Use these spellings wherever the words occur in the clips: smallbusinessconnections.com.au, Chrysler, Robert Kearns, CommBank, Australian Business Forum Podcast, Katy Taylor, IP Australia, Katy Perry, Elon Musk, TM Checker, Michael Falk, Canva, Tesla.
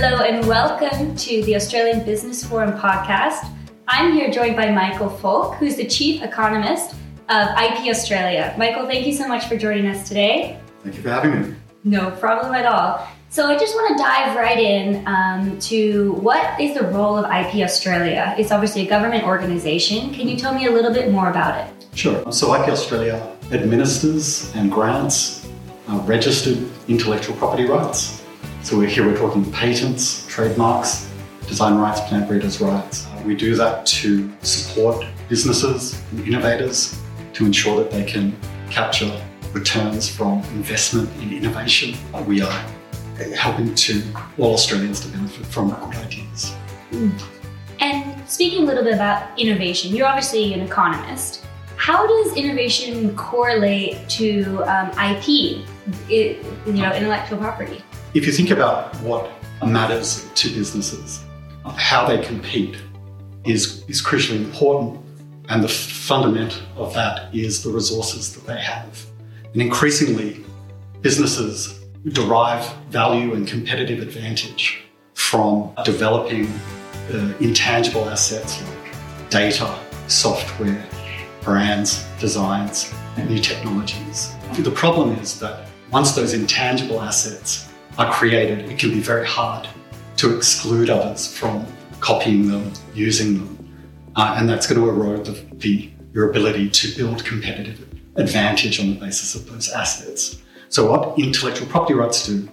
Hello and welcome to the Australian Business Forum Podcast. I'm here joined by Michael Falk, who's the Chief Economist of IP Australia. Michael, thank you so much for joining us today. Thank you for having me. No problem at all. So I just want to dive right in to what is the role of IP Australia? It's obviously a government organisation. Can you tell me a little bit more about it? Sure. So IP Australia administers and grants registered intellectual property rights. So we're talking patents, trademarks, design rights, plant breeders' rights. We do that to support businesses and innovators to ensure that they can capture returns from investment in innovation. We are helping to all Australians to benefit from good ideas. And speaking a little bit about innovation, you're obviously an economist. How does innovation correlate to IP, intellectual property? If you think about what matters to businesses, how they compete is crucially important, and the fundament of that is the resources that they have. And increasingly, businesses derive value and competitive advantage from developing intangible assets like data, software, brands, designs, and new technologies. The problem is that once those intangible assets are created, it can be very hard to exclude others from copying them, using them, and that's going to erode your ability to build competitive advantage on the basis of those assets. So what intellectual property rights do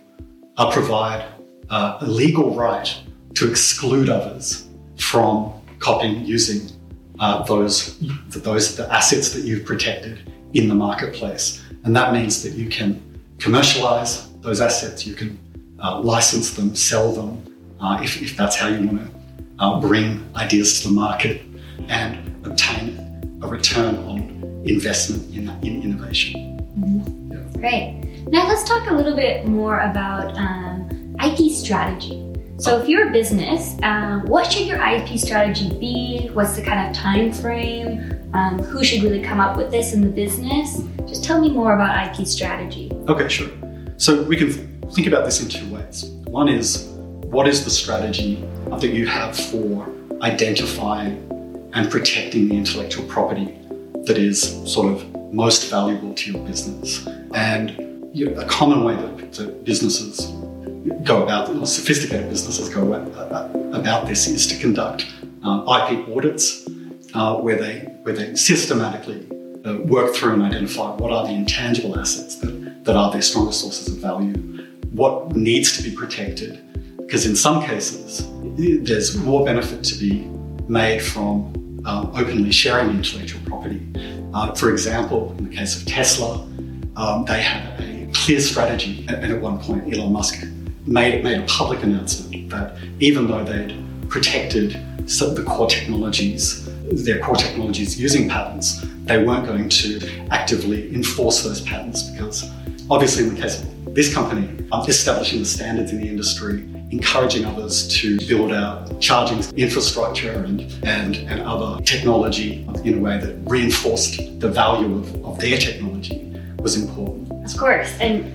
are provide a legal right to exclude others from copying, using the assets that you've protected in the marketplace. And that means that you can commercialise those assets, you can license them, sell them, if that's how you want to bring ideas to the market and obtain a return on investment in innovation. Mm-hmm. Yeah. Great. Now let's talk a little bit more about IP strategy. So if you're a business, what should your IP strategy be? What's the kind of time frame? Who should really come up with this in the business? Just tell me more about IP strategy. Okay, sure. So we can think about this in two ways. One is, what is the strategy that you have for identifying and protecting the intellectual property that is sort of most valuable to your business? And a common way that businesses go about, or sophisticated businesses go about this, is to conduct IP audits where they systematically work through and identify what are the intangible assets that are their strongest sources of value, what needs to be protected, because in some cases, there's more benefit to be made from openly sharing intellectual property. For example, in the case of Tesla, they had a clear strategy, and at one point Elon Musk made a public announcement that even though they'd protected their core technologies using patents, they weren't going to actively enforce those patents, because obviously in the case of this company, establishing the standards in the industry, encouraging others to build out charging infrastructure and other technology in a way that reinforced the value of their technology was important. Of course, and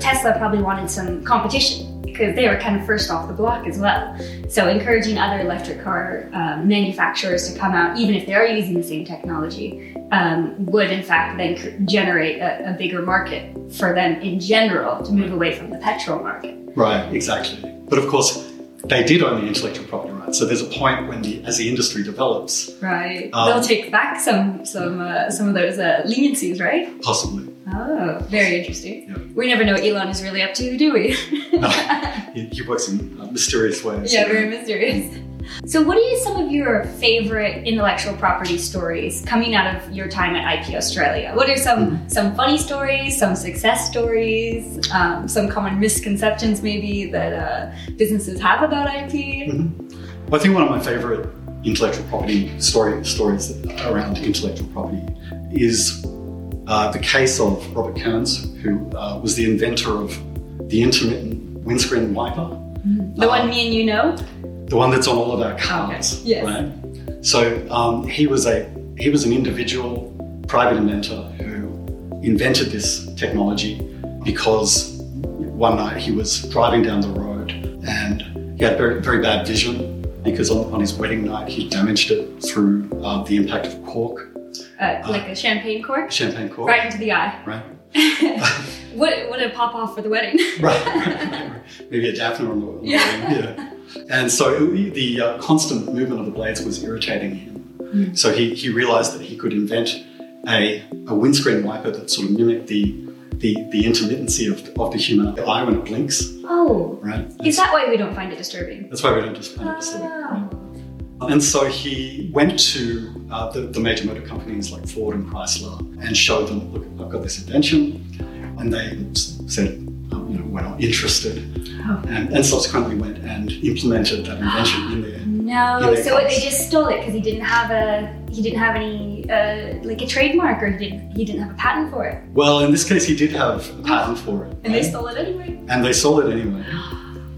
Tesla probably wanted some competition because they were kind of first off the block as well. So encouraging other electric car manufacturers to come out, even if they are using the same technology, would in fact then generate a bigger market for them in general to move away from the petrol market. Right, exactly. But of course, they did own the intellectual property rights. So there's a point when, as the industry develops, right, they'll take back some of those leniencies, right? Possibly. Oh, very interesting. Yeah. We never know what Elon is really up to, do we? No, he works in mysterious ways. Yeah, very mysterious. So, what are some of your favorite intellectual property stories coming out of your time at IP Australia? What are some funny stories, some success stories, some common misconceptions maybe that businesses have about IP? Mm-hmm. Well, I think one of my favorite intellectual property stories around intellectual property is the case of Robert Kearns, who was the inventor of the intermittent windscreen wiper. Mm-hmm. The one me and you know? The one that's on all of our cars, okay. Yes. Right? So he was an individual private inventor who invented this technology because one night he was driving down the road and He had very, very bad vision because on his wedding night, he damaged it through the impact of cork. Like a champagne cork? Champagne cork. Right into the eye. Right. Would it pop off for the wedding? Right. Maybe a dampener on the wedding. Yeah. And so the constant movement of the blades was irritating him. Mm. So he realised that he could invent a windscreen wiper that sort of mimicked the intermittency of the human eye when it blinks. Oh. Right. Is that why we don't find it disturbing? That's why we don't just find it disturbing. Right? And so he went to the major motor companies like Ford and Chrysler and showed them, look, I've got this invention. And they said, we're not interested. Oh. And subsequently went and implemented that invention in their they just stole it because he didn't have any trademark, or he didn't have a patent for it. Well, in this case, he did have a patent for it. And right? They stole it anyway.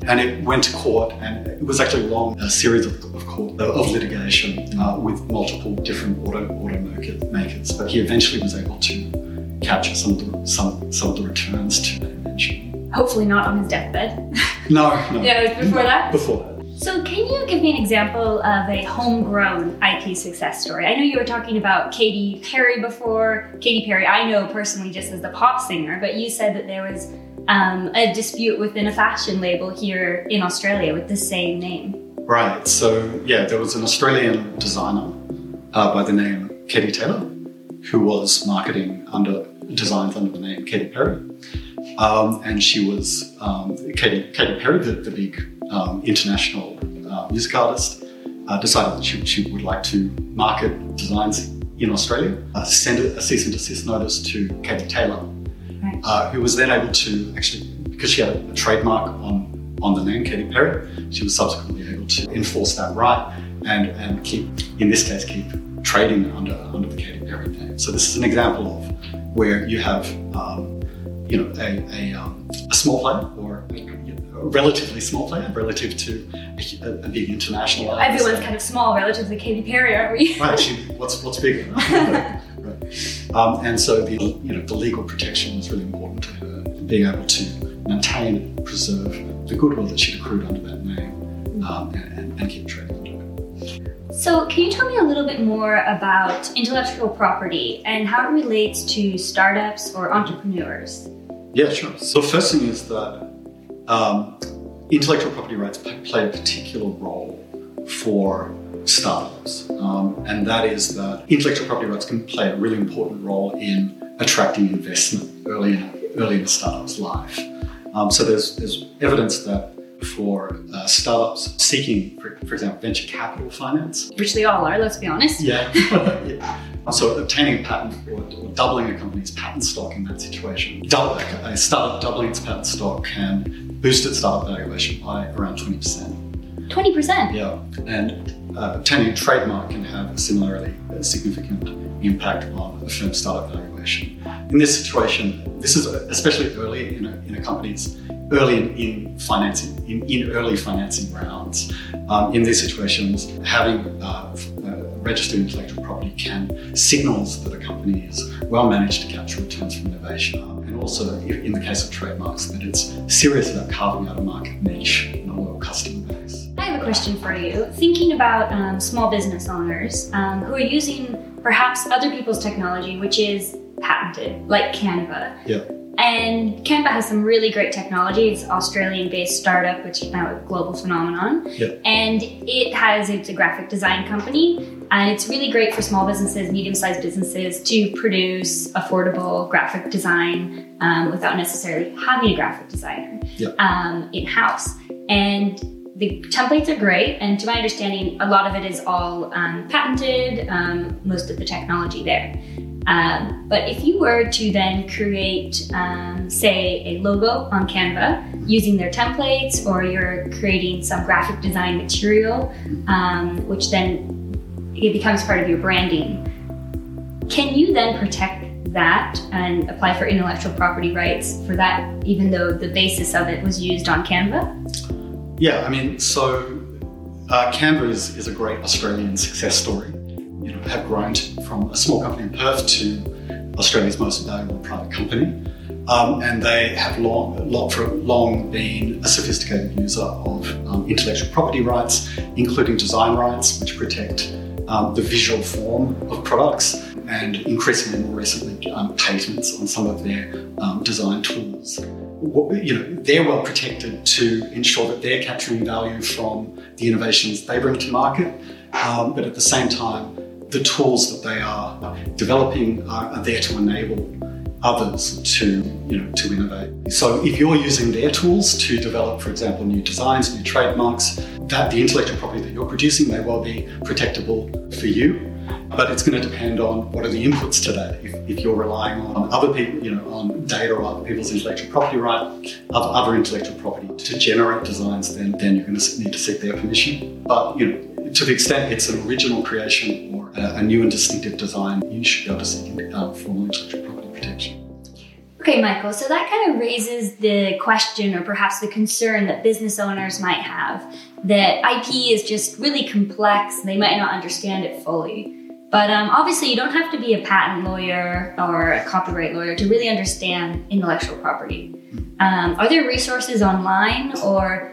And it went to court, and it was actually a long series of litigation with multiple different automakers. But he eventually was able to capture some of the returns to that invention. Hopefully not on his deathbed. No. Yeah, it was before that? Before that. So can you give me an example of a homegrown IP success story? I know you were talking about Katy Perry before. Katy Perry, I know personally just as the pop singer, but you said that there was a dispute within a fashion label here in Australia with the same name. Right, so yeah, there was an Australian designer by the name Katy Taylor who was marketing designs under the name Katy Perry. And she was Katy Perry, the big international music artist, decided that she would like to market designs in Australia, send a cease and desist notice to Katy Taylor. Right. Who was then able to actually, because she had a trademark on the name Katy Perry, she was subsequently able to enforce that right and keep trading under the Katy Perry name. So this is an example of where you have a small player or a relatively small player relative to a big international artist. Everyone's kind of small relative to Katy Perry, aren't we? Right. What's bigger? And so the legal protection was really important to her, being able to maintain and preserve the goodwill that she'd accrued under that name and keep trading under it. So can you tell me a little bit more about intellectual property and how it relates to startups or entrepreneurs? Yeah, sure. So the first thing is that intellectual property rights play a particular role for startups, and that is that intellectual property rights can play a really important role in attracting investment early in a startup's life. So there's evidence that for startups seeking, for example, venture capital finance, which they all are, let's be honest. Yeah. So obtaining a patent or doubling a company's patent stock in that situation, a startup doubling its patent stock can boost its startup valuation by around 20%. 20%? Yeah, and obtaining a trademark can have a similarly significant impact on a firm's startup valuation. In this situation, this is especially early in a company's early financing rounds. In these situations, having registered intellectual property can signals that a company is well managed to capture returns from innovation, and also in the case of trademarks, that it's serious about carving out a market niche and a loyal customer base. I have a question for you. Thinking about small business owners who are using perhaps other people's technology, which is patented, like Canva. Yeah. And Canva has some really great technology. It's an Australian-based startup, which is now a global phenomenon. Yeah. And it's a graphic design company. And it's really great for small businesses, medium-sized businesses, to produce affordable graphic design without necessarily having a graphic designer in-house. And the templates are great, and to my understanding, a lot of it is all patented, most of the technology there. But if you were to then create, say, a logo on Canva using their templates, or you're creating some graphic design material, which then it becomes part of your branding, can you then protect that and apply for intellectual property rights for that, even though the basis of it was used on Canva? Yeah, I mean, so Canva is a great Australian success story. Have grown from a small company in Perth to Australia's most valuable private company. and they have long been a sophisticated user of intellectual property rights, including design rights, which protect the visual form of products, and increasingly more recently patents on some of their design tools. They're well protected to ensure that they're capturing value from the innovations they bring to market, but at the same time, the tools that they are developing are there to enable others to innovate. So if you're using their tools to develop, for example, new designs, new trademarks, that the intellectual property that you're producing may well be protectable for you, but it's going to depend on what are the inputs to that. If you're relying on other people, on data or other people's intellectual property right, other intellectual property to generate designs, then you're going to need to seek their permission. But to the extent it's an original creation or a new and distinctive design, you should be able to seek formal intellectual property protection. Okay, Michael, so that kind of raises the question or perhaps the concern that business owners might have, that IP is just really complex and they might not understand it fully. But obviously you don't have to be a patent lawyer or a copyright lawyer to really understand intellectual property. Are there resources online, or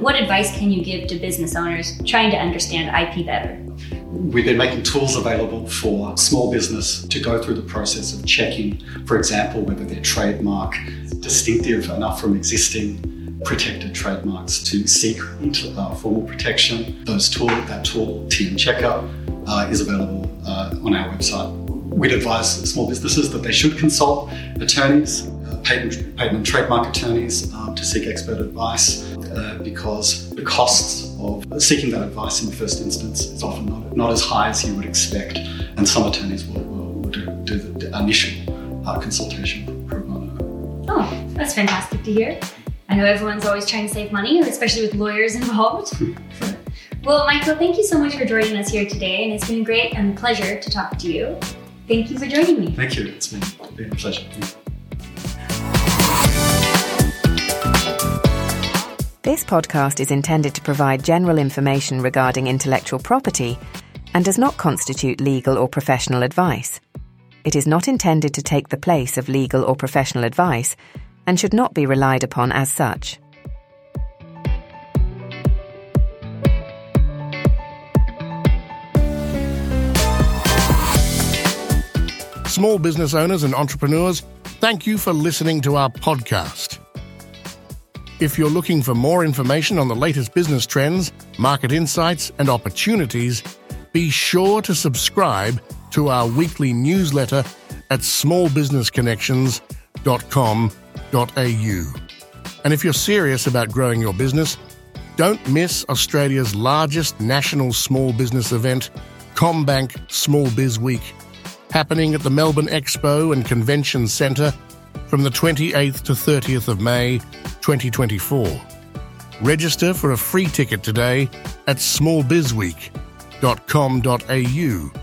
what advice can you give to business owners trying to understand IP better? We've been making tools available for small business to go through the process of checking, for example, whether their trademark is distinctive enough from existing protected trademarks to seek formal protection. That tool, TM Checker, is available on our website. We'd advise small businesses that they should consult attorneys, patent and trademark attorneys, to seek expert advice, because the costs of seeking that advice in the first instance is often not as high as you would expect, and some attorneys will do the initial consultation pro bono. Oh, that's fantastic to hear. I know everyone's always trying to save money, especially with lawyers involved. Well, Michael, thank you so much for joining us here today, and it's been great and a pleasure to talk to you. Thank you for joining me. Thank you. It's been a pleasure. This podcast is intended to provide general information regarding intellectual property and does not constitute legal or professional advice. It is not intended to take the place of legal or professional advice and should not be relied upon as such. Small business owners and entrepreneurs, thank you for listening to our podcast. If you're looking for more information on the latest business trends, market insights, and opportunities, be sure to subscribe to our weekly newsletter at smallbusinessconnections.com.au. And if you're serious about growing your business, don't miss Australia's largest national small business event, CommBank Small Biz Week, happening at the Melbourne Expo and Convention Centre from the 28th to 30th of May 2024. Register for a free ticket today at smallbizweek.com.au